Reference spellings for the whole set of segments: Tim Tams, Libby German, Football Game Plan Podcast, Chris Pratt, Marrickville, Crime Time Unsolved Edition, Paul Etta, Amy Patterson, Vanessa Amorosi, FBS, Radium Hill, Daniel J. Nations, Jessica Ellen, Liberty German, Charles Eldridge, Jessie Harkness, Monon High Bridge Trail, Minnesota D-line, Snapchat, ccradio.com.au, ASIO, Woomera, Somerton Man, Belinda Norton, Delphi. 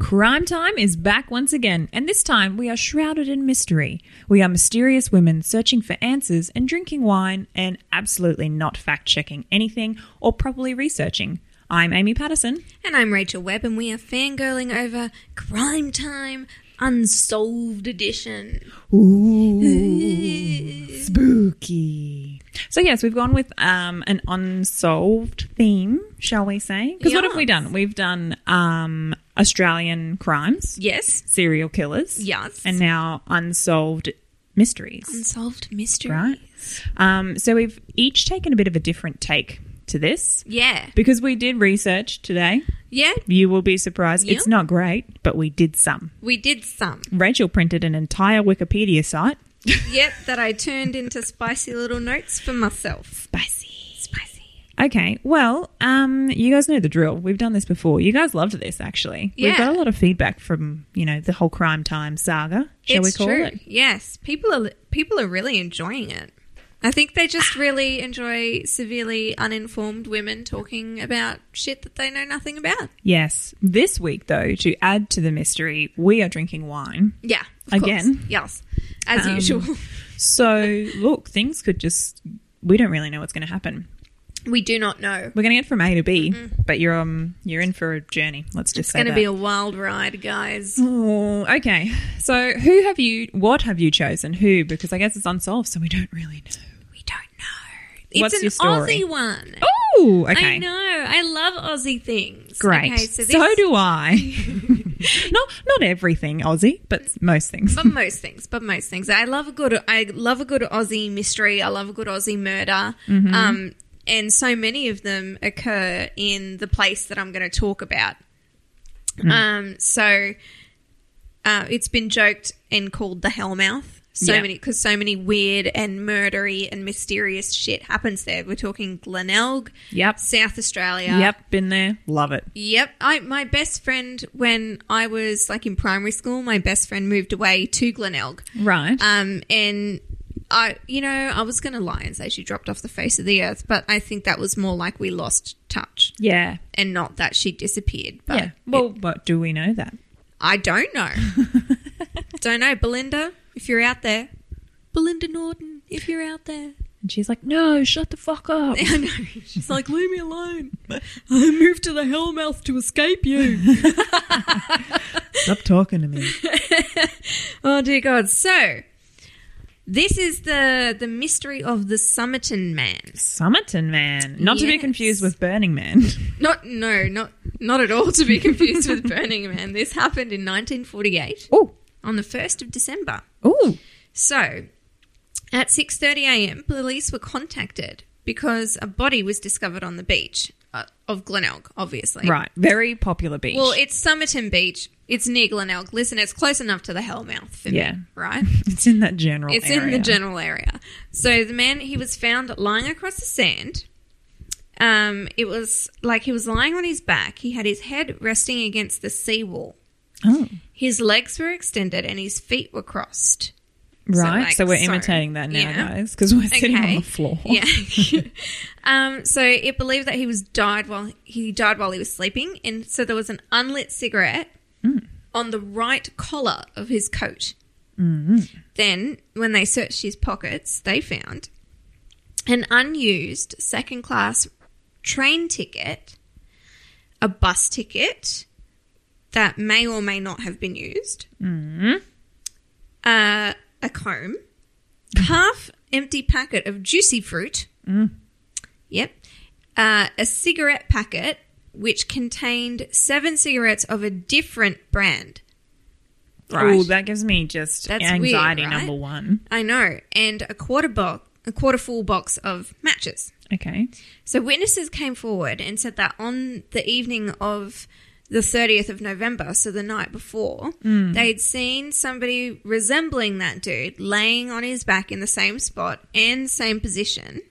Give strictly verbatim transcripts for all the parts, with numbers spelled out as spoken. Crime Time is back once again, and this time we are shrouded in mystery. We are mysterious women searching for answers and drinking wine and absolutely not fact-checking anything or properly researching. I'm Amy Patterson. And I'm Rachel Webb, and we are fangirling over Crime Time Unsolved Edition. Ooh, spooky. So, yes, we've gone with um, an unsolved theme, shall we say? Because yes. What have we done? We've done um, Australian crimes. Yes. Serial killers. Yes. And now unsolved mysteries. Unsolved mysteries. Right. Um, so, we've each taken a bit of a different take to this. Yeah. Because we did research today. Yeah. You will be surprised. Yeah. It's not great, but we did some. We did some. Rachel printed an entire Wikipedia site. Yep, that I turned into spicy little notes for myself. Spicy. Spicy. Okay, well, um, you guys know the drill. We've done this before. You guys loved this, actually. Yeah. We've got a lot of feedback from, you know, the whole Crime Time saga, shall it's we call true. It? Yes. People are, people are really enjoying it. I think they just really enjoy severely uninformed women talking about shit that they know nothing about. Yes. This week, though, to add to the mystery, we are drinking wine. Yeah. Again. Course. Yes. As um, usual. So, look, things could just – we don't really know what's going to happen. We do not know. We're going to get from A to B, mm-hmm. but you're um you're in for a journey. Let's just it's say It's going to be a wild ride, guys. Oh, okay. So, who have you – what have you chosen? Who? Because I guess it's unsolved, so we don't really know. We don't know. It's What's an your story? Aussie one. Oh, okay. I know. I love Aussie things. Great. Okay, so, this- so do I. Not not everything Aussie, but most things. But most things. But most things. I love a good. I love a good Aussie mystery. I love a good Aussie murder. Mm-hmm. Um, and so many of them occur in the place that I'm going to talk about. Mm. Um, so uh, it's been joked and called the Hellmouth. So yeah. many because so many weird and murdery and mysterious shit happens there. We're talking Glenelg, yep, South Australia. Yep, been there, love it. Yep, I my best friend when I was like in primary school, my best friend moved away to Glenelg, right? Um, and I, you know, I was going to lie and say she dropped off the face of the earth, but I think that was more like we lost touch, yeah, and not that she disappeared. But yeah, well, it, but do we know that? I don't know. Don't know, Belinda. If you're out there, Belinda Norton, if you're out there. And she's like, no, shut the fuck up. I know. She's like, leave me alone. I moved to the Hellmouth to escape you. Stop talking to me. Oh, dear God. So this is the the mystery of the Somerton Man. Somerton Man. Not yes. to be confused with Burning Man. Not No, not not at all to be confused with Burning Man. This happened in nineteen forty-eight. Oh. On the first of December. Ooh. So, at six thirty a.m., police were contacted because a body was discovered on the beach uh, of Glenelg, obviously. Right. Very popular beach. Well, it's Somerton Beach. It's near Glenelg. Listen, it's close enough to the Hellmouth for yeah. me, right? It's in that general it's area. It's in the general area. So, the man, he was found lying across the sand. Um, it was like he was lying on his back. He had his head resting against the seawall. Oh. His legs were extended and his feet were crossed. Right. So, like, so we're so, imitating that now, yeah. guys, because we're okay. sitting on the floor. Yeah. um, so it believed that he was died while he died while he was sleeping, and so there was an unlit cigarette mm. on the right collar of his coat. Mm-hmm. Then, when they searched his pockets, they found an unused second-class train ticket, a bus ticket. That may or may not have been used, mm. uh, a comb, half-empty packet of juicy fruit, mm. yep, uh, a cigarette packet which contained seven cigarettes of a different brand. Right. Oh, that gives me just That's anxiety weird, right? number one. I know. And a quarter, bo- a quarter full box of matches. Okay. So witnesses came forward and said that on the evening of the thirtieth of November, so the night before, mm. they'd seen somebody resembling that dude laying on his back in the same spot and same position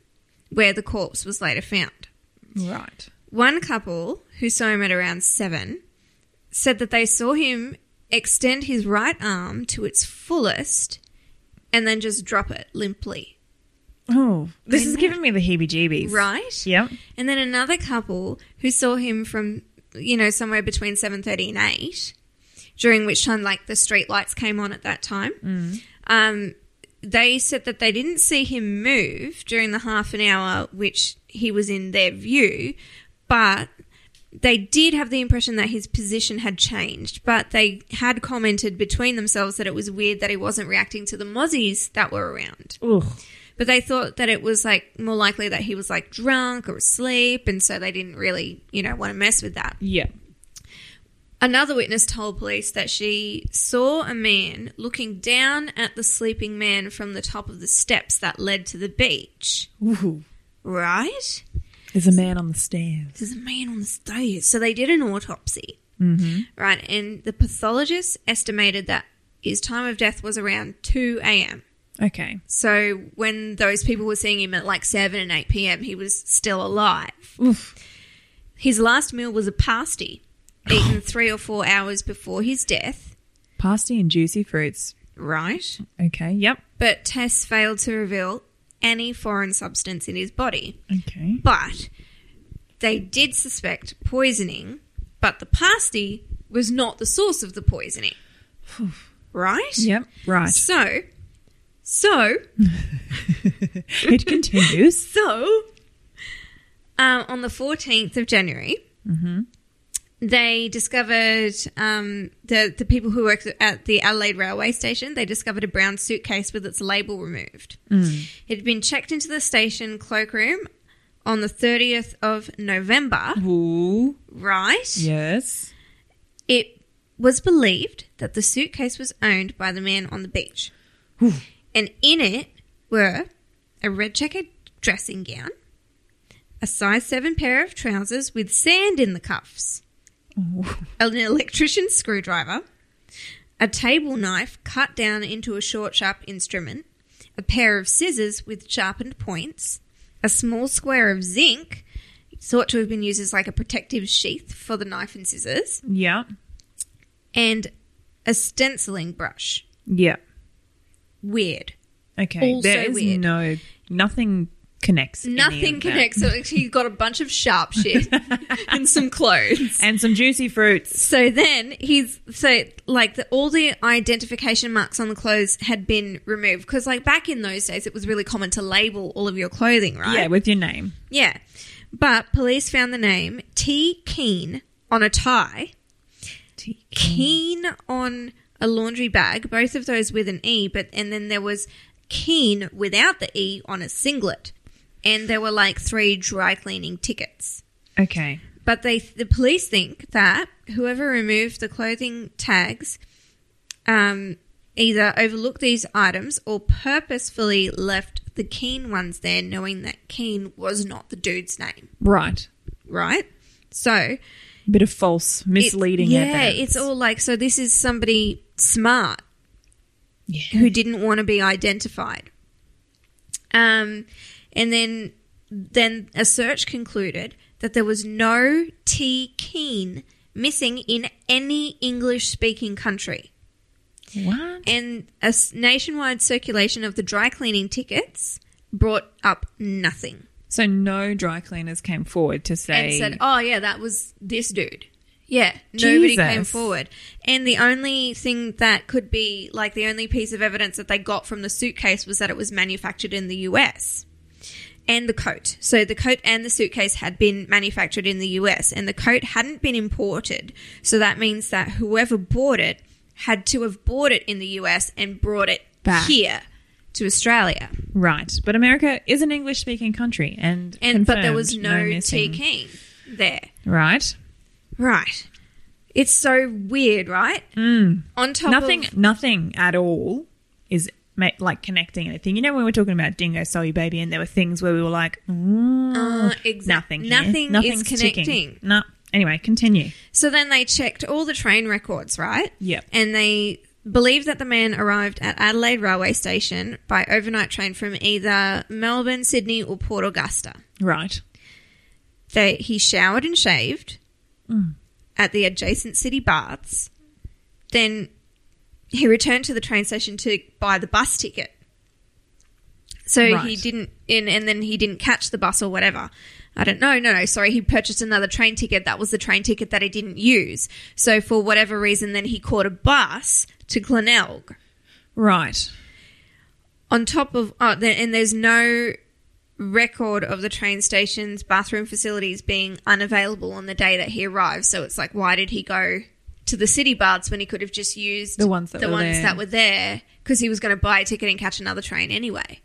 where the corpse was later found. Right. One couple who saw him at around seven said that they saw him extend his right arm to its fullest and then just drop it limply. Oh, this is giving me the heebie-jeebies. Right? Yep. And then another couple who saw him from, you know, somewhere between seven thirty and eight, during which time, like, the street lights came on at that time, mm. um, they said that they didn't see him move during the half an hour which he was in their view, but they did have the impression that his position had changed, but they had commented between themselves that it was weird that he wasn't reacting to the mozzies that were around. Ugh. But they thought that it was, like, more likely that he was, like, drunk or asleep, and so they didn't really, you know, want to mess with that. Yeah. Another witness told police that she saw a man looking down at the sleeping man from the top of the steps that led to the beach. Ooh. Right? There's a man on the stairs. There's a man on the stairs. So they did an autopsy. Mm-hmm. Right, and the pathologist estimated that his time of death was around two a.m. Okay. So when those people were seeing him at like seven and eight p.m., he was still alive. Oof. His last meal was a pasty, eaten three or four hours before his death. Pasty and juicy fruits. Right. Okay, yep. But tests failed to reveal any foreign substance in his body. Okay. But they did suspect poisoning, but the pasty was not the source of the poisoning. Oof. Right? Yep, right. So... So, it continues. So, um, on the fourteenth of January, mm-hmm. they discovered, um, the, the people who worked at the Adelaide Railway Station, they discovered a brown suitcase with its label removed. Mm. It had been checked into the station cloakroom on the thirtieth of November. Ooh. Right? Yes. It was believed that the suitcase was owned by the man on the beach. And in it were a red checkered dressing gown, a size seven pair of trousers with sand in the cuffs, Ooh. An electrician's screwdriver, a table knife cut down into a short, sharp instrument, a pair of scissors with sharpened points, a small square of zinc, thought to have been used as like a protective sheath for the knife and scissors. Yeah. And a stenciling brush. Yeah. Weird. Okay. Also there is weird. No, nothing connects. Nothing connects. So he's got a bunch of sharp shit and some clothes. And some juicy fruits. So then he's, so like the, all the identification marks on the clothes had been removed because like back in those days it was really common to label all of your clothing, right? Yeah, with your name. Yeah. But police found the name T. Keen on a tie, T. Keen on a laundry bag, both of those with an E, but and then there was Keen without the E on a singlet, and there were like three dry cleaning tickets. Okay. But they, the police think that whoever removed the clothing tags um, either overlooked these items or purposefully left the Keen ones there, knowing that Keen was not the dude's name. Right. Right? So... bit of false, misleading it, yeah, evidence. Yeah, it's all like, so this is somebody smart yeah. who didn't want to be identified. Um, and then then a search concluded that there was no T. Keen missing in any English-speaking country. What? And a nationwide circulation of the dry cleaning tickets brought up nothing. So no dry cleaners came forward to say... and said, oh, yeah, that was this dude. Yeah, Jesus. Nobody came forward. And the only thing that could be, like, the only piece of evidence that they got from the suitcase was that it was manufactured in the U S and the coat. So the coat and the suitcase had been manufactured in the U S and the coat hadn't been imported. So that means that whoever bought it had to have bought it in the U S and brought it back here. To Australia. Right. But America is an English-speaking country and, and but there was no, no T. Keen there. Right. Right. It's so weird, right? Mm. On top nothing, of... Nothing at all is make, like connecting anything. You know, when we were talking about Dingo Sell Your Baby, and there were things where we were like, mm, uh, exa- nothing, nothing, nothing is connecting. Ticking. No. Anyway, continue. So then they checked all the train records, right? Yep. And they believed that the man arrived at Adelaide Railway Station by overnight train from either Melbourne, Sydney, or Port Augusta. Right. They he showered and shaved mm. at the adjacent city baths. Then he returned to the train station to buy the bus ticket. So right. he didn't, and, and then he didn't catch the bus or whatever. I don't know. No, no, sorry. He purchased another train ticket. That was the train ticket that he didn't use. So for whatever reason, then he caught a bus to Glenelg. Right. On top of, oh, there, and there's no record of the train station's bathroom facilities being unavailable on the day that he arrived. So it's like, why did he go to the city baths when he could have just used the ones that the were ones there. that were there because he was going to buy a ticket and catch another train anyway.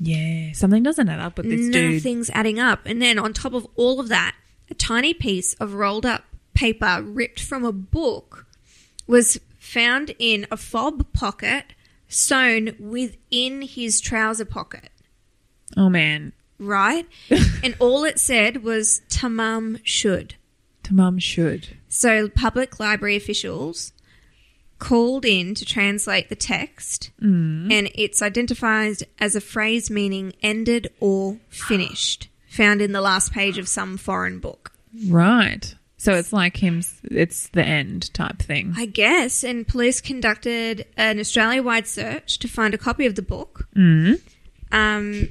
Yeah, something doesn't add up with this dude. Nothing's adding up. And then on top of all of that, a tiny piece of rolled up paper ripped from a book was found in a fob pocket sewn within his trouser pocket. Oh, man. Right? And all it said was Tamam should. Tamam should. So public library officials called in to translate the text mm. and it's identified as a phrase meaning ended or finished, found in the last page of some foreign book. Right. So it's like him, it's the end type thing. I guess. And police conducted an Australia-wide search to find a copy of the book. Mm. Um,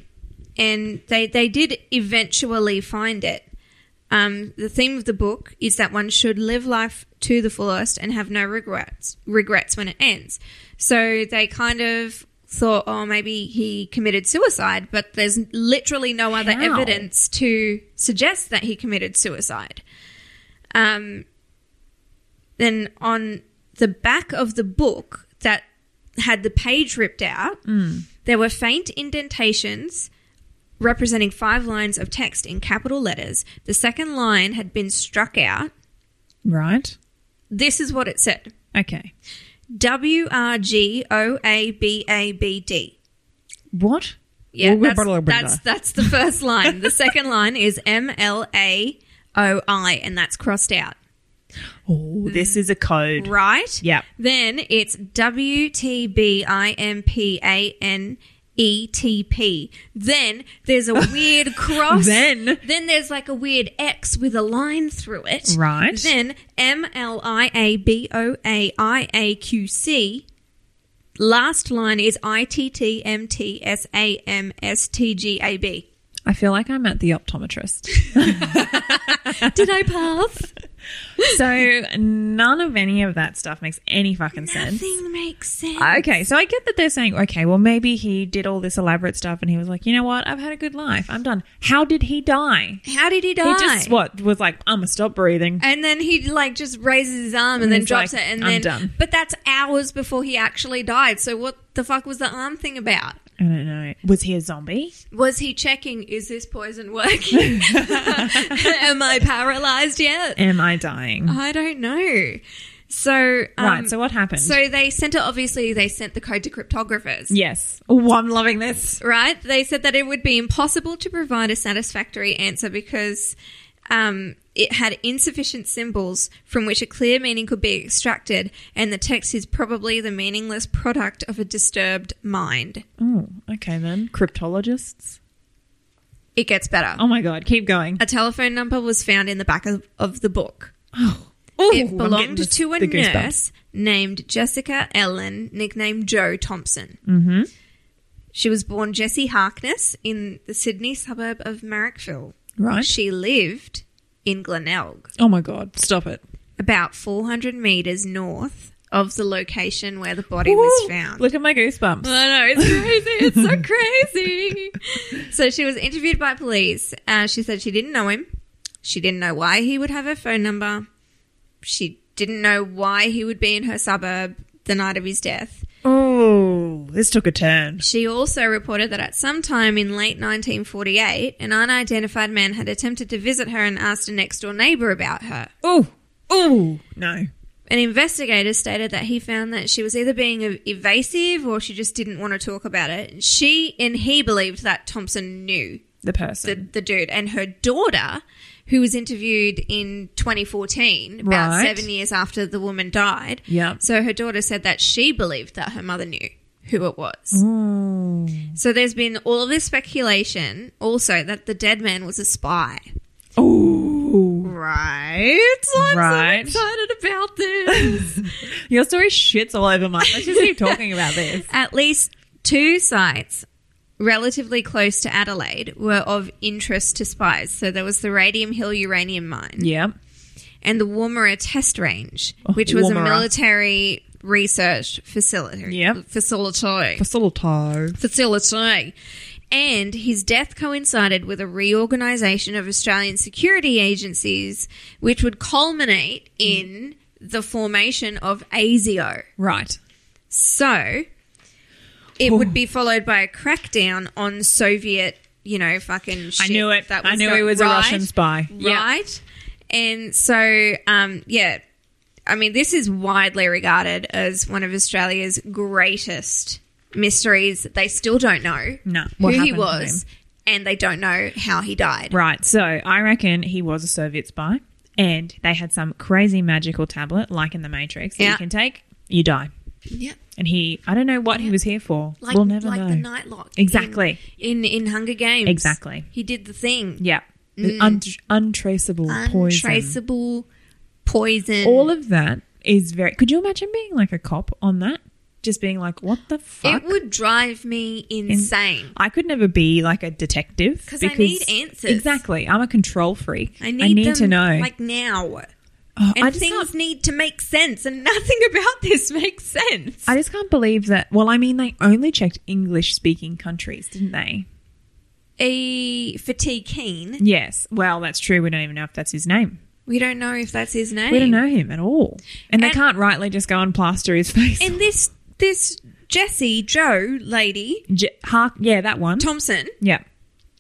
and they, they did eventually find it. Um, the theme of the book is that one should live life to the fullest and have no regrets regrets when it ends. So they kind of thought, oh, maybe he committed suicide, but there's literally no other How? evidence to suggest that he committed suicide. Um, then on the back of the book that had the page ripped out, mm. there were faint indentations representing five lines of text in capital letters. The second line had been struck out. Right. This is what it said. Okay. W R G O A B A B D. What? Yeah, well, that's, that's, that's the first line. The second line is M L A O I, and that's crossed out. Oh, this is a code. Right? Yeah. Then it's W T B I M P A N E T P. Then there's a weird cross. then then there's like a weird X with a line through it. Right. Then M L I A B O A I A Q C. Last line is I T T M T S A M S T G A B. I feel like I'm at the optometrist. Did I pass? So none of any of that stuff makes any fucking Nothing sense. Nothing makes sense. Okay, so I get that they're saying, okay, well, maybe he did all this elaborate stuff and he was like, you know what, I've had a good life. I'm done. How did he die? How did he die? He just, what, was like, I'm going to stop breathing. And then he, like, just raises his arm and, and then drops like, it. And I'm then, done. But that's hours before he actually died. So what the fuck was the arm thing about? I don't know. Was he a zombie? Was he checking, is this poison working? Am I paralyzed yet? Am I dying? I don't know. So um, right, so what happened? So they sent it, obviously they sent the code to cryptographers. Yes. Oh, I'm loving this. Right? They said that it would be impossible to provide a satisfactory answer because um, it had insufficient symbols from which a clear meaning could be extracted, and the text is probably the meaningless product of a disturbed mind. Oh, okay then. Cryptologists? It gets better. Oh, my God. Keep going. A telephone number was found in the back of, of the book. Oh. Ooh, it belonged the, to a nurse named Jessica Ellen, nicknamed Jo Thompson. Mm-hmm. She was born Jessie Harkness in the Sydney suburb of Marrickville. Right. She lived in Glenelg. Oh, my God. Stop it. About four hundred metres north of the location where the body Ooh, was found. Look at my goosebumps. I know. It's crazy. It's so crazy. So she was interviewed by police. Uh, she said she didn't know him. She didn't know why he would have her phone number. She didn't know why he would be in her suburb the night of his death. Oh, this took a turn. She also reported that at some time in late nineteen forty-eight, an unidentified man had attempted to visit her and asked a next-door neighbour about her. Oh, oh, no. An investigator stated that he found that she was either being evasive or she just didn't want to talk about it. She and he believed that Thompson knew the person, the, the dude, and her daughter, who was interviewed in twenty fourteen, about right. seven years after the woman died. Yeah. So her daughter said that she believed that her mother knew who it was. Ooh. So there's been all this speculation also that the dead man was a spy. Oh. Right. I'm right. so excited about this. Your story shits all over mine. Let's just keep talking about this. At least two sites relatively close to Adelaide were of interest to spies. So there was the Radium Hill uranium mine. Yeah. And the Woomera test range, oh, which was Woomera. a military research facility. Yeah. Facility. Facility. Facility. And his death coincided with a reorganisation of Australian security agencies, which would culminate in mm. the formation of ASIO. Right. So it Ooh. would be followed by a crackdown on Soviet, you know, fucking shit. I knew it. That was I knew he was right, a Russian spy. Right. Yep. And so, um, yeah, I mean, this is widely regarded as one of Australia's greatest mysteries. They still don't know no, who he was and they don't know how he died. Right. So I reckon he was a Soviet spy and they had some crazy magical tablet, like in the Matrix, that yeah. you can take, you die. Yeah. And he, I don't know what yeah. he was here for. Like, we'll never like know. Like the Nightlock. Exactly. In, in in Hunger Games. Exactly. He did the thing. Yeah. Mm. Unt- untraceable, untraceable poison. Untraceable poison. All of that is very, could you imagine being like a cop on that? Just being like, what the fuck? It would drive me insane. In- I could never be like a detective. Because I need answers. Exactly. I'm a control freak. I need, I need them, to know. Like now. Oh, and things need to make sense and nothing about this makes sense. I just can't believe that. Well, I mean, they only checked English-speaking countries, didn't they? A Fatih Keane. Yes. Well, that's true. We don't even know if that's his name. We don't know if that's his name. We don't know him at all. And, and they can't rightly just go and plaster his face. And this this Jessie, Jo lady. Je- Hark, yeah, that one. Thompson. Yeah.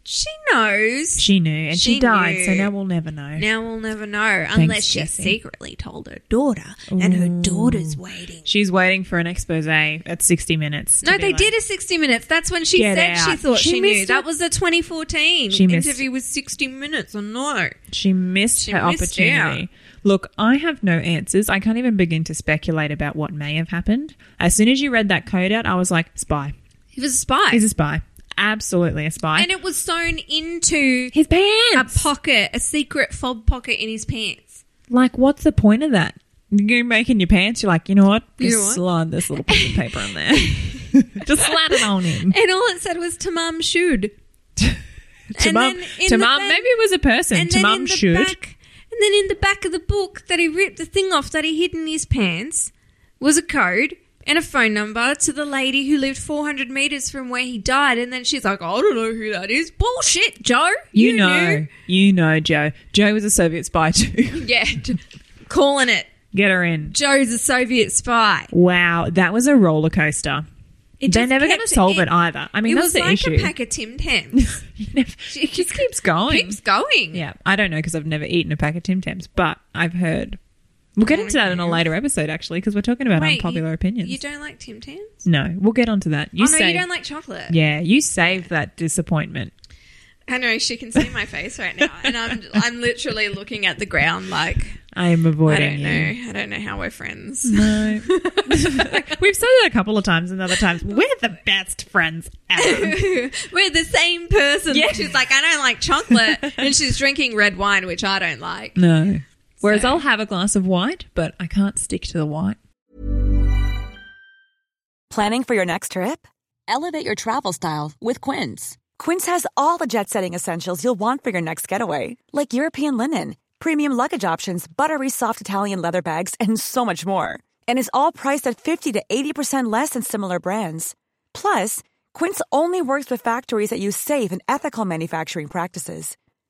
She knows. She knew and she, she died, knew. so now we'll never know. Now we'll never know Thanks, unless she Jessie. secretly told her daughter Ooh. and her daughter's waiting. She's waiting for an expose at sixty minutes. No, they like, did a sixty minutes. That's when she said out. she thought she, she knew. It. That was the twenty fourteen she interview with sixty minutes. I know. She missed she her missed opportunity. Out. Look, I have no answers. I can't even begin to speculate about what may have happened. As soon as you read that code out, I was like, spy. He was a spy. He's a spy. Absolutely a spy. And it was sewn into his pants. A pocket, a secret fob pocket in his pants. Like, what's the point of that? You're making your pants, you're like, you know what? Just you know what? Slide this little piece of paper in there. Just slide it on him. And all it said was Tamam Shud. Tamam, Tamam, maybe it was a person. Tamam Shud. And then in the back of the book that he ripped the thing off that he hid in his pants was a code. And a phone number to the lady who lived four hundred metres from where he died. And then she's like, I don't know who that is. Bullshit, Joe. You, you know. Knew. You know, Joe. Joe was a Soviet spy too. Yeah. Calling it. Get her in. Joe's a Soviet spy. Wow. That was a roller coaster. It They're never going to solve it, it either. I mean, that's the like issue. It was like a pack of Tim Tams. It just keeps going. Keeps going. Yeah. I don't know because I've never eaten a pack of Tim Tams, but I've heard. We'll get into that in a later episode, actually, because we're talking about Wait, unpopular you, opinions. You don't like Tim Tams? No, we'll get onto that. You oh, no, saved, you don't like chocolate. Yeah, you saved yeah. that disappointment. I know, she can see my face right now, and I'm I'm literally looking at the ground like... I am avoiding you. I don't you. know. I don't know how we're friends. No. We've said it a couple of times and other times. We're the best friends ever. We're the same person. Yeah. She's like, I don't like chocolate, and she's drinking red wine, which I don't like. No. Whereas so. I'll have a glass of white, but I can't stick to the white. Planning for your next trip? Elevate your travel style with Quince. Quince has all the jet-setting essentials you'll want for your next getaway, like European linen, premium luggage options, buttery soft Italian leather bags, and so much more. And it's all priced at fifty to eighty percent less than similar brands. Plus, Quince only works with factories that use safe and ethical manufacturing practices.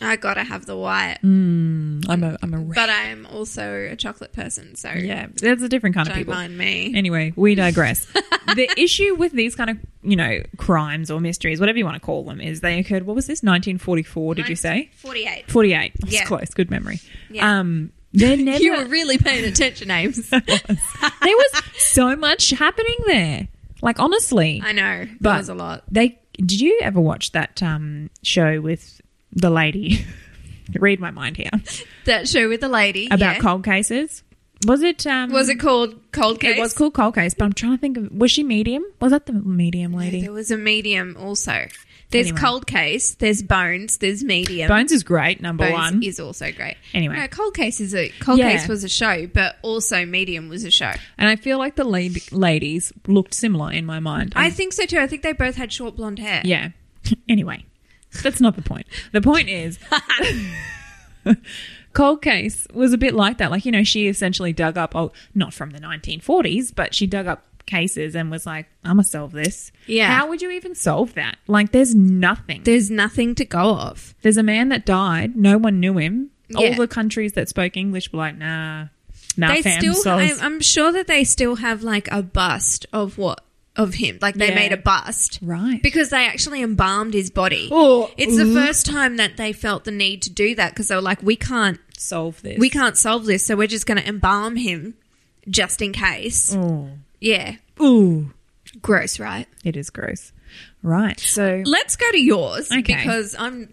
I gotta have the white. Mm, I'm a, I'm a, but I am also a chocolate person. So yeah, that's a different kind of people. Don't mind me. Anyway, we digress. The issue with these kind of, you know, crimes or mysteries, whatever you want to call them, is they occurred. What was this? nineteen forty-four? Did you say? forty-eight. forty-eight. That's yeah. close. Good memory. Yeah. Um, they're never. You were really paying attention, Ames. There was so much happening there. Like, honestly, I know. But there was a lot. They did you ever watch that um, show with? The lady, read my mind here. That show with the lady about yeah. cold cases. Was it? Um, was it called Cold Case? It was called Cold Case, but I'm trying to think of. Was she medium? Was that the medium lady? No, there was a medium also. There's anyway. Cold Case. There's Bones. There's medium. Bones is great. Number Bones one is also great. Anyway, no, Cold Case is a Cold yeah. Case was a show, but also Medium was a show. And I feel like the la- ladies looked similar in my mind. I think so too. I think they both had short blonde hair. Yeah. Anyway. That's not the point. The point is Cold Case was a bit like that. Like, you know, she essentially dug up, oh, not from the nineteen forties, but she dug up cases and was like, I'm going to solve this. Yeah. How would you even solve that? Like, there's nothing. There's nothing to go off. There's a man that died. No one knew him. Yeah. All the countries that spoke English were like, nah, nah, they fam. Still, I'm, I'm sure that they still have, like, a bust of what? Of him. Like, they yeah. made a bust. Right. Because they actually embalmed his body. Oh, it's ooh. The first time that they felt the need to do that because they were like, we can't solve this. We can't solve this, so we're just going to embalm him just in case. Oh. Yeah. Ooh. Gross, right? It is gross. Right. So let's go to yours okay. because I'm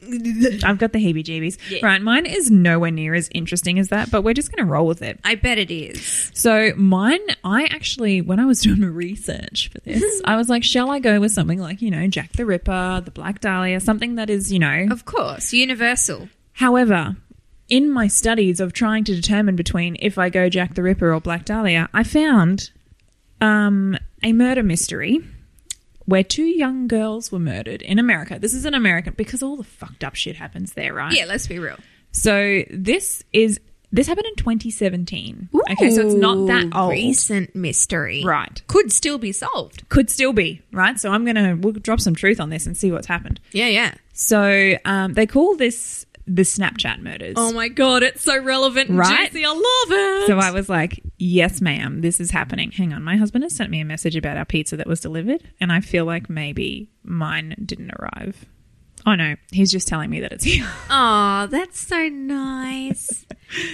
I've got the heebie-jeebies. Yeah. Right. Mine is nowhere near as interesting as that, but we're just going to roll with it. I bet it is. So mine, I actually, when I was doing research for this, I was like, shall I go with something like, you know, Jack the Ripper, the Black Dahlia, something that is, you know. Of course, universal. However, in my studies of trying to determine between if I go Jack the Ripper or Black Dahlia, I found um, a murder mystery where two young girls were murdered in America. This is an American because all the fucked up shit happens there, right? Yeah, let's be real. So this is this happened in twenty seventeen. Ooh, okay, so it's not that old. Recent mystery. Right. Could still be solved. Could still be, right? So I'm going to we'll drop some truth on this and see what's happened. Yeah, yeah. So um, they call this the Snapchat murders. Oh, my God. It's so relevant and right? juicy. I love it. So I was like, yes, ma'am, this is happening. Hang on. My husband has sent me a message about our pizza that was delivered, and I feel like maybe mine didn't arrive. Oh, no. He's just telling me that it's here. Oh, that's so nice.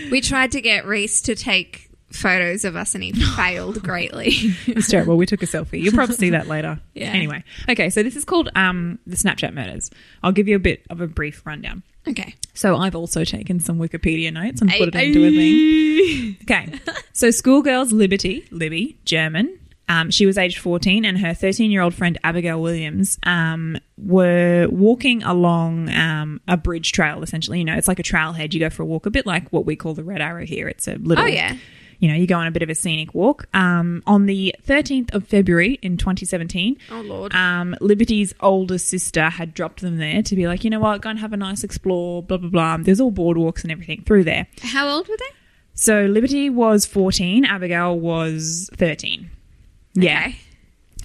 We tried to get Reese to take photos of us, and he failed greatly. It's terrible. We took a selfie. You'll probably see that later. Yeah. Anyway. Okay. So this is called um, the Snapchat murders. I'll give you a bit of a brief rundown. Okay. So I've also taken some Wikipedia notes and put it into a thing. Okay. So schoolgirls Liberty, Libby German, um, she was aged fourteen, and her thirteen-year-old friend Abigail Williams um, were walking along um, a bridge trail essentially. You know, it's like a trailhead. You go for a walk, a bit like what we call the Red Arrow here. It's a little – oh, yeah. You know, you go on a bit of a scenic walk. Um, on the thirteenth of February in twenty seventeen, oh Lord, um, Liberty's older sister had dropped them there to be like, you know what, go and have a nice explore, blah, blah, blah. There's all boardwalks and everything through there. How old were they? So Liberty was fourteen. Abigail was thirteen. Okay. Yeah.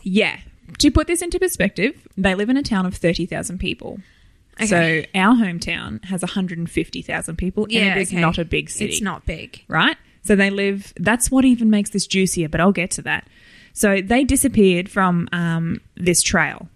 Yeah. To put this into perspective, they live in a town of thirty thousand people. Okay. So our hometown has one hundred fifty thousand people, yeah, and it is okay. not a big city. It's not big. Right? So they live – that's what even makes this juicier, but I'll get to that. So they disappeared from um, this trail,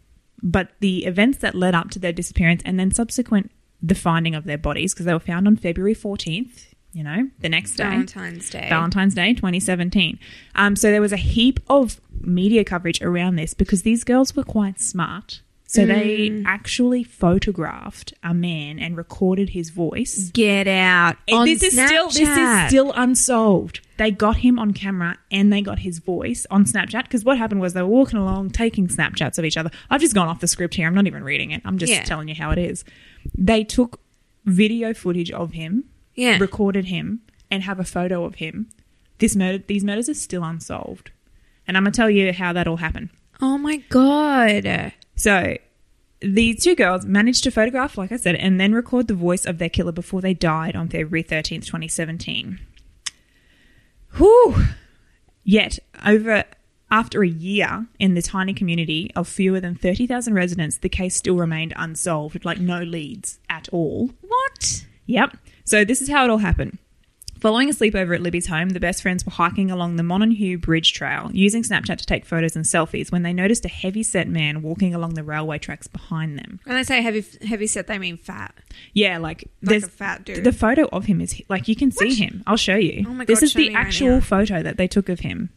but the events that led up to their disappearance and then subsequent the finding of their bodies, because they were found on February fourteenth, you know, the next day. Valentine's Day. Valentine's Day twenty seventeen. Um, so there was a heap of media coverage around this because these girls were quite smart. So they mm. actually photographed a man and recorded his voice. Get out. On this, is still, this is still unsolved. They got him on camera and they got his voice on Snapchat because what happened was they were walking along taking Snapchats of each other. I've just gone off the script here. I'm not even reading it. I'm just yeah. telling you how it is. They took video footage of him, yeah. recorded him, and have a photo of him. This murder, These murders are still unsolved. And I'm going to tell you how that all happened. Oh, my God. So these two girls managed to photograph, like I said, and then record the voice of their killer before they died on February thirteenth, twenty seventeen. Whew. Yet, over after a year in the tiny community of fewer than thirty thousand residents, the case still remained unsolved, like no leads at all. What? Yep. So this is how it all happened. Following a sleepover at Libby's home, the best friends were hiking along the Monon High Bridge Trail, using Snapchat to take photos and selfies, when they noticed a heavy-set man walking along the railway tracks behind them. When they say heavy heavy-set, they mean fat. Yeah, like, like there's a fat dude. The photo of him is like you can see what? him. I'll show you. Oh my god! This is the actual right photo that they took of him.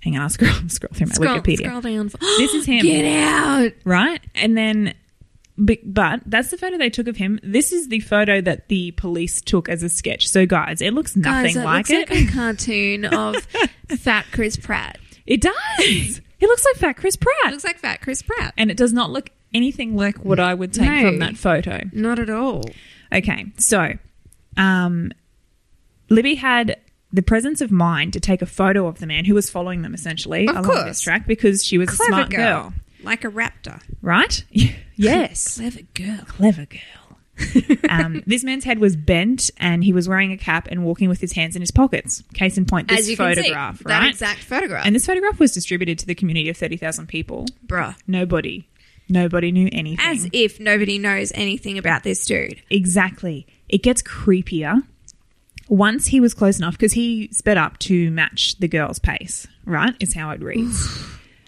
Hang on, I'll scroll scroll through my scroll, Wikipedia. Scroll down. This is him. Get out. Right, and then. But that's the photo they took of him. This is the photo that the police took as a sketch. So, guys, it looks nothing guys, it like looks it. Like a cartoon of fat Chris Pratt. It does. It looks like fat Chris Pratt. It looks like fat Chris Pratt. And it does not look anything like what I would take no, from that photo. Not at all. Okay. So, um, Libby had the presence of mind to take a photo of the man who was following them, essentially, of along course. this track, because she was Clever a smart girl. girl. Like a raptor. Right? Yes. Clever girl. Clever girl. um, this man's head was bent and he was wearing a cap and walking with his hands in his pockets. Case in point, this As you photograph, can see, right? That exact photograph. And this photograph was distributed to the community of thirty thousand people. Bruh. Nobody. Nobody knew anything. As if nobody knows anything about this dude. Exactly. It gets creepier. Once he was close enough, because he sped up to match the girl's pace, right? Is how it reads.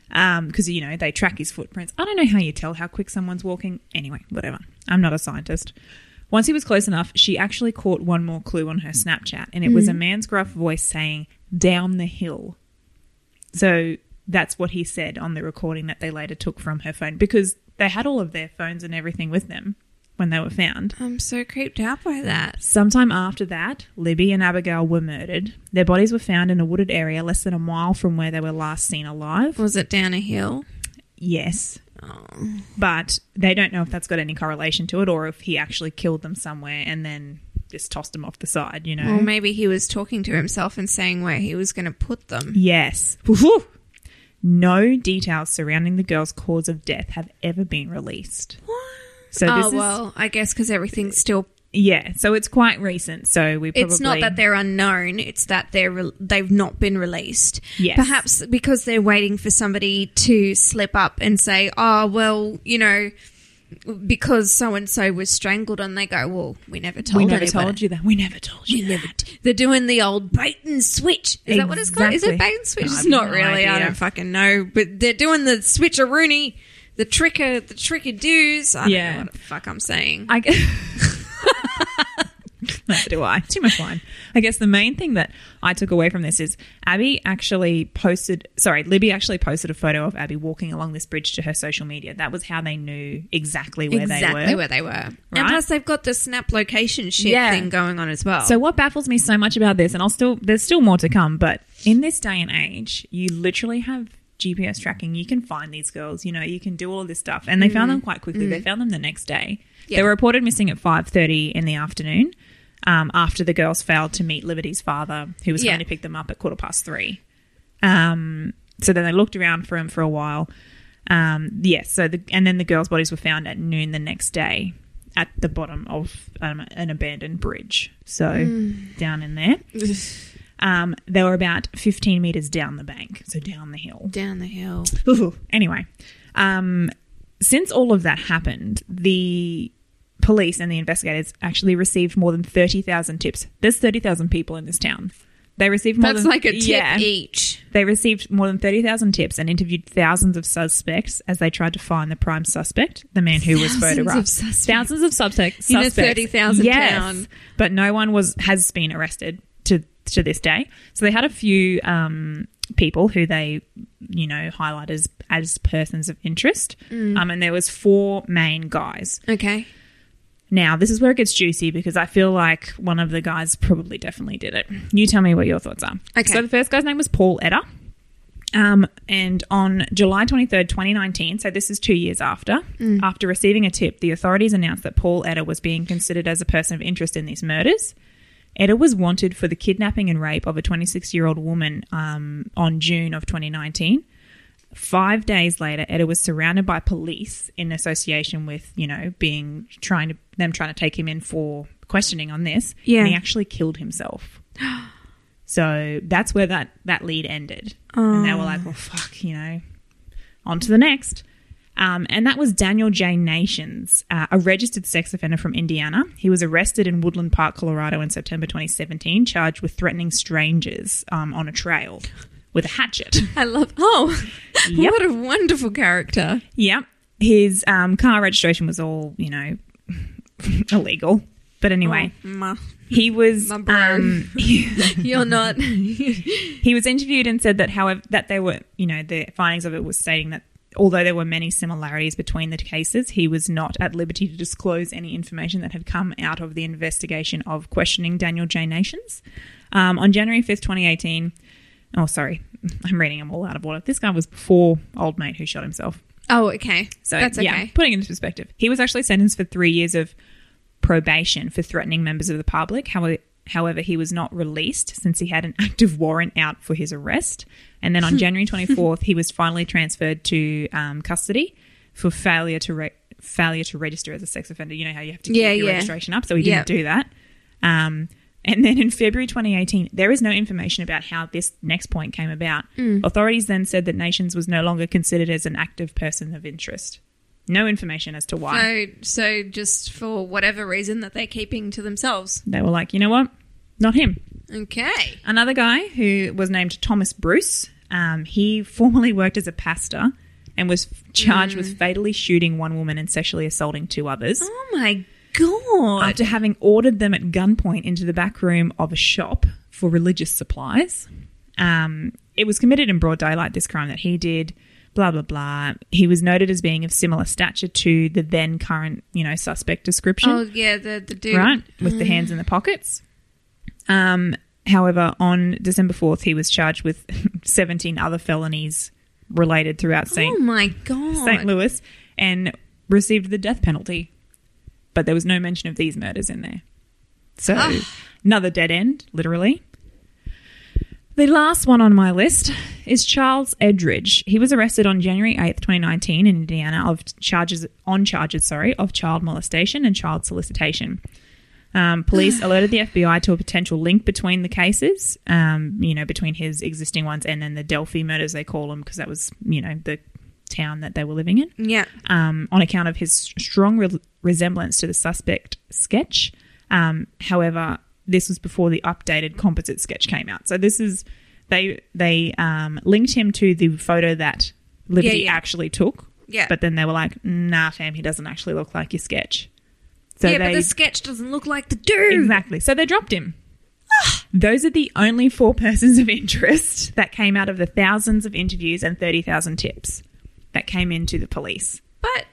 Because, um, you know, they track his footprints. I don't know how you tell how quick someone's walking. Anyway, whatever. I'm not a scientist. Once he was close enough, she actually caught one more clue on her Snapchat, and it mm. was a man's gruff voice saying, "Down the hill." So that's what he said on the recording that they later took from her phone, because they had all of their phones and everything with them when they were found. I'm so creeped out by that. Sometime after that, Libby and Abigail were murdered. Their bodies were found in a wooded area less than a mile from where they were last seen alive. Was it down a hill? Yes. Oh. But they don't know if that's got any correlation to it, or if he actually killed them somewhere and then just tossed them off the side, you know. Well, maybe he was talking to himself and saying where he was going to put them. Yes. No details surrounding the girl's cause of death have ever been released. What? So this oh, well, is, I guess because everything's still... Yeah, so it's quite recent, so we probably... It's not that they're unknown, it's that they're re- they've not been released. Yes. Perhaps because they're waiting for somebody to slip up and say, oh, well, you know, because so-and-so was strangled, and they go, well, we never told you We never anybody. told you that. We never told you we never t- They're doing the old bait and switch. Is exactly. that what it's called? Is it bait and switch? No, it's not no really, idea. I don't fucking know, but they're doing the switcheroony. The tricker, the tricker doos. I yeah. don't know what the fuck I'm saying. I guess. Neither do I. Too much wine. I guess the main thing that I took away from this is Abby actually posted, sorry, Libby actually posted a photo of Abby walking along this bridge to her social media. That was how they knew exactly where exactly they were. Exactly where they were. Right? And plus they've got the snap location shit yeah. thing going on as well. So what baffles me so much about this, and I'll still, there's still more to come, but in this day and age, you literally have G P S tracking. You can find these girls, you know, you can do all of this stuff. And they mm. found them quite quickly. Mm. They found them the next day. Yeah. They were reported missing at five thirty in the afternoon um, after the girls failed to meet Liberty's father, who was yeah. going to pick them up at quarter past three. Um, so then they looked around for him for a while. Um, yes. Yeah, so the, and then the girls' bodies were found at noon the next day at the bottom of um, an abandoned bridge. So mm. down in there. Um, they were about fifteen metres down the bank, so down the hill. Down the hill. Ooh. Anyway, um, since all of that happened, the police and the investigators actually received more than thirty thousand tips. There's thirty thousand people in this town. They received more That's than, like a tip yeah, each. They received more than thirty thousand tips and interviewed thousands of suspects as they tried to find the prime suspect, the man who thousands was photographed. Of suspects. Thousands of suspects. In a thirty thousand yes, town. But no one was has been arrested to to this day. So they had a few um, people who they, you know, highlighted as, as persons of interest. Mm. Um, and there was four main guys. Okay. Now, this is where it gets juicy because I feel like one of the guys probably definitely did it. You tell me what your thoughts are. Okay. So the first guy's name was Paul Etta. Um, and on July twenty-third, twenty nineteen, so this is two years after, mm. after receiving a tip, the authorities announced that Paul Etta was being considered as a person of interest in these murders. Etta was wanted for the kidnapping and rape of a twenty-six-year-old woman um, on June of twenty nineteen. Five days later, Etta was surrounded by police in association with, you know, being trying to them trying to take him in for questioning on this. Yeah. And he actually killed himself. So that's where that, that lead ended. Oh. And they were like, well, fuck, you know, on to the next. Um, and that was Daniel J. Nations, uh, a registered sex offender from Indiana. He was arrested in Woodland Park, Colorado in September twenty seventeen, charged with threatening strangers um, on a trail with a hatchet. I love – oh, yep. What a wonderful character. Yep. His um, car registration was all, you know, illegal. But anyway, oh, he was. Um, You're not. He was interviewed and said that, however, that they were, you know, the findings of it was stating that although there were many similarities between the cases, he was not at liberty to disclose any information that had come out of the investigation of questioning Daniel J. Nations. Um, on January fifth, twenty eighteen, oh, sorry, I'm reading them all out of order. This guy was before old mate who shot himself. Oh, okay. So, that's okay. Yeah, putting it into perspective, he was actually sentenced for three years of probation for threatening members of the public. However, he was not released since he had an active warrant out for his arrest. And then on January twenty-fourth, he was finally transferred to um, custody for failure to re- failure to register as a sex offender. You know how you have to keep yeah, your yeah. registration up, so he didn't yep. do that. Um, and then in February twenty eighteen, there is no information about how this next point came about. Mm. Authorities then said that Nations was no longer considered as an active person of interest. No information as to why. So, so just for whatever reason that they're keeping to themselves. They were like, you know what? Not him. Okay. Another guy who was named Thomas Bruce, um, he formerly worked as a pastor and was charged mm. with fatally shooting one woman and sexually assaulting two others. Oh, my God. After having ordered them at gunpoint into the back room of a shop for religious supplies. Um, it was committed in broad daylight, this crime that he did. Blah, blah, blah. He was noted as being of similar stature to the then current, you know, suspect description. Oh, yeah, the, the dude. Right, with mm. the hands in the pockets. Um, however, on December fourth, he was charged with seventeen other felonies related throughout Saint Oh, my God. Saint Louis and received the death penalty. But there was no mention of these murders in there. So, Ugh. another dead end, literally. The last one on my list is Charles Eldridge. He was arrested on January eighth, twenty nineteen in Indiana of charges on charges, sorry, of child molestation and child solicitation. Um, police alerted the F B I to a potential link between the cases, um, you know, between his existing ones and then the Delphi murders, they call them, because that was, you know, the town that they were living in. Yeah. Um, on account of his strong re- resemblance to the suspect sketch. Um, however... This was before the updated composite sketch came out. So this is they they um, linked him to the photo that Liberty yeah, yeah. actually took. Yeah. But then they were like, nah, fam, he doesn't actually look like your sketch. So yeah, they, but the sketch doesn't look like the dude. Exactly. So they dropped him. Those are the only four persons of interest that came out of the thousands of interviews and thirty thousand tips that came into the police. But...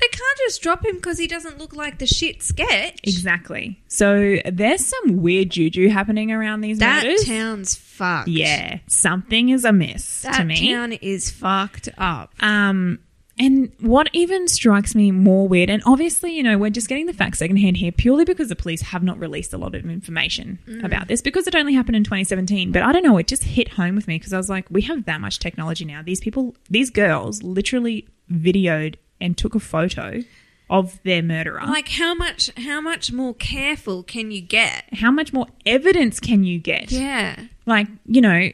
they can't just drop him because he doesn't look like the shit sketch. Exactly. So there's some weird juju happening around these that murders. That town's fucked. Yeah. Something is amiss that to me. That town is fucked up. Um, and what even strikes me more weird, and obviously, you know, we're just getting the facts secondhand here purely because the police have not released a lot of information mm. about this because it only happened in twenty seventeen. But I don't know. It just hit home with me because I was like, we have that much technology now. These people, these girls literally videoed and took a photo of their murderer. Like how much how much more careful can you get? How much more evidence can you get? Yeah. Like, you know,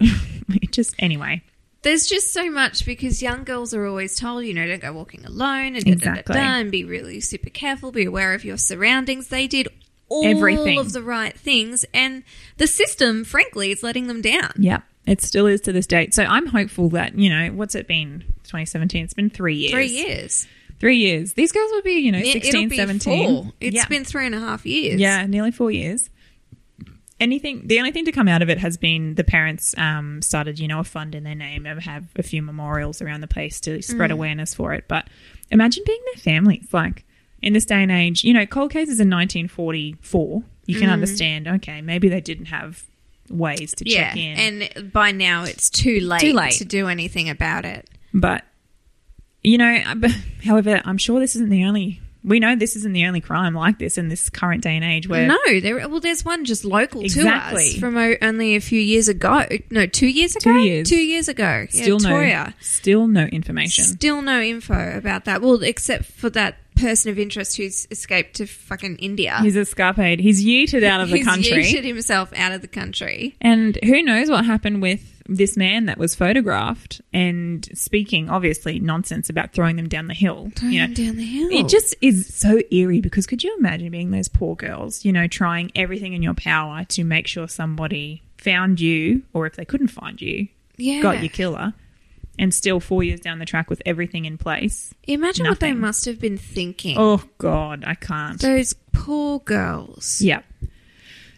it just anyway. There's just so much because young girls are always told, you know, don't go walking alone and, exactly. da, da, da, da, and be really super careful, be aware of your surroundings. They did all Everything. of the right things and the system, frankly, is letting them down. Yep. It still is to this date. So I'm hopeful that, you know, what's it been? twenty seventeen. It's been three years. Three years. Three years. These girls will be, you know, sixteen, seventeen. Four. It's yeah. been three and a half years. Yeah, nearly four years. Anything. The only thing to come out of it has been the parents um, started, you know, a fund in their name and have a few memorials around the place to spread mm. awareness for it. But imagine being their families. Like in this day and age, you know, cold cases in nineteen forty-four, you can mm. understand, okay, maybe they didn't have ways to yeah, check in. And by now it's too late, too late to do anything about it. But, you know, however, I'm sure this isn't the only – we know this isn't the only crime like this in this current day and age where – No. There, well, there's one just local exactly. to us from a, only a few years ago. No, two years ago? Two years. Two years ago. Still yeah, no Toria. Still no information. Still no info about that. Well, except for that person of interest who's escaped to fucking India. He's escaped. He's yeeted out of the country. He's yeeted himself out of the country. And who knows what happened with this man that was photographed and speaking, obviously, nonsense about throwing them down the hill. Throwing you know, them down the hill. It just is so eerie because could you imagine being those poor girls, you know, trying everything in your power to make sure somebody found you, or if they couldn't find you, yeah. got your killer, and still four years down the track with everything in place. Imagine nothing. What they must have been thinking. Oh, God, I can't. Those poor girls. Yeah.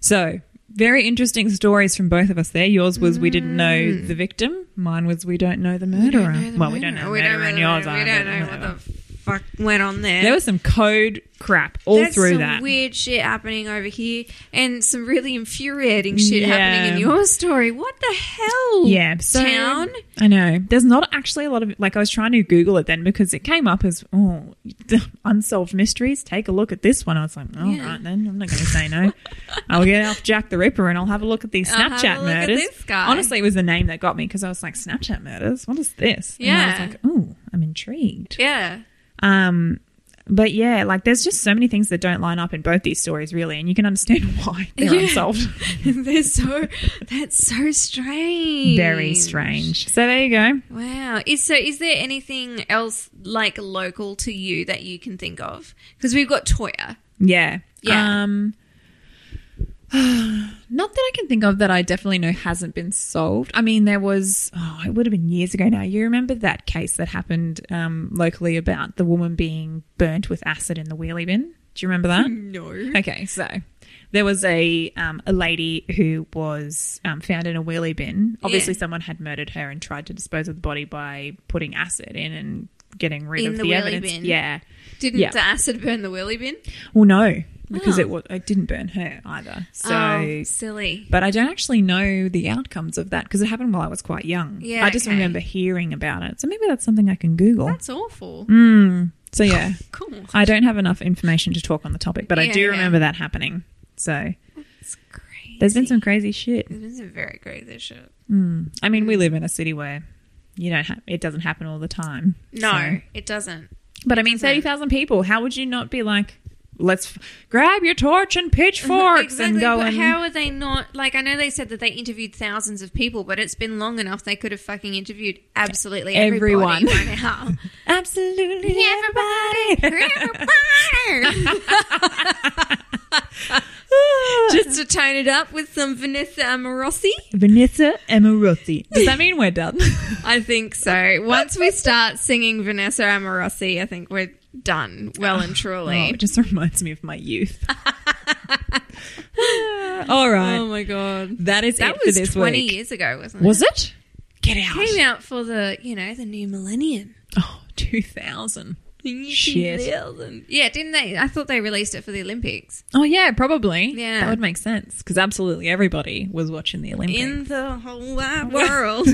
So... very interesting stories from both of us there. Yours was mm. we didn't know the victim. Mine was we don't know the murderer. We know the well, murderer. we don't know the we murderer, and yours are. We don't know what the fuck went on there. There was some code crap all That's through that. There's some weird shit happening over here and some really infuriating shit yeah. happening in your story. What the hell, yeah, so, town? I know. There's not actually a lot of – like I was trying to Google it then because it came up as, oh, unsolved mysteries. Take a look at this one. I was like, oh, yeah. right then. I'm not going to say no. I'll get off Jack the Ripper and I'll have a look at these Snapchat I'll have a look murders. At this guy. Honestly, it was the name that got me because I was like, Snapchat murders? What is this? And yeah. I was like, oh, I'm intrigued. Yeah. Um. But, yeah, like there's just so many things that don't line up in both these stories really, and you can understand why they're yeah. unsolved. They're so – that's so strange. Very strange. So there you go. Wow. Is So is there anything else like local to you that you can think of? Because we've got Toya. Yeah. Yeah. Um, not that I can think of that I definitely know hasn't been solved. I mean, there was, oh, it would have been years ago now. You remember that case that happened um, locally about the woman being burnt with acid in the wheelie bin? Do you remember that? No. Okay, so there was a um, a lady who was um, found in a wheelie bin. Obviously, yeah. someone had murdered her and tried to dispose of the body by putting acid in and getting rid in of the, the evidence. Bin. Yeah. Didn't yeah. the acid burn the wheelie bin? Well, no. Because oh. it was, it didn't burn her either. So oh, silly. But I don't actually know the outcomes of that because it happened while I was quite young. Yeah, I just okay. remember hearing about it. So maybe that's something I can Google. That's awful. Mm. So, yeah. Cool. I don't have enough information to talk on the topic, but yeah, I do yeah. remember that happening. So that's crazy. There's been some crazy shit. It is a very crazy shit. Mm. I mean, mm. we live in a city where you don't ha- it doesn't happen all the time. No, so. It doesn't. But, I mean, thirty thousand people, how would you not be like... let's f- grab your torch and pitchforks exactly, and go. But and- how are they not? Like, I know they said that they interviewed thousands of people, but it's been long enough. They could have fucking interviewed absolutely everyone by now. Absolutely everybody, everybody. Just to tone it up with some Vanessa Amorosi. Vanessa Amorosi. Does that mean we're done? I think so. Once we start singing Vanessa Amorosi, I think we're done well and truly. Oh, it just reminds me of my youth. All right. Oh, my God. That is that it for this week. That was twenty years ago, wasn't it? Was it? Get out. Came out for the, you know, the new millennium. Oh, two thousand. Shit. two thousand. Yeah, didn't they? I thought they released it for the Olympics. Oh, yeah, probably. Yeah. That would make sense because absolutely everybody was watching the Olympics. In the whole wide world.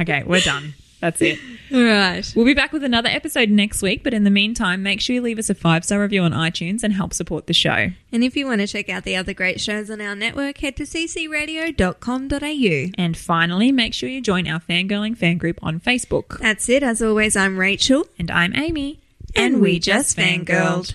Okay, we're done. That's it. All right. We'll be back with another episode next week, but in the meantime, make sure you leave us a five-star review on iTunes and help support the show. And if you want to check out the other great shows on our network, head to c c radio dot com dot a u. And finally, make sure you join our Fangirling fan group on Facebook. That's it. As always, I'm Rachel. And I'm Amy. And, and we just fangirled.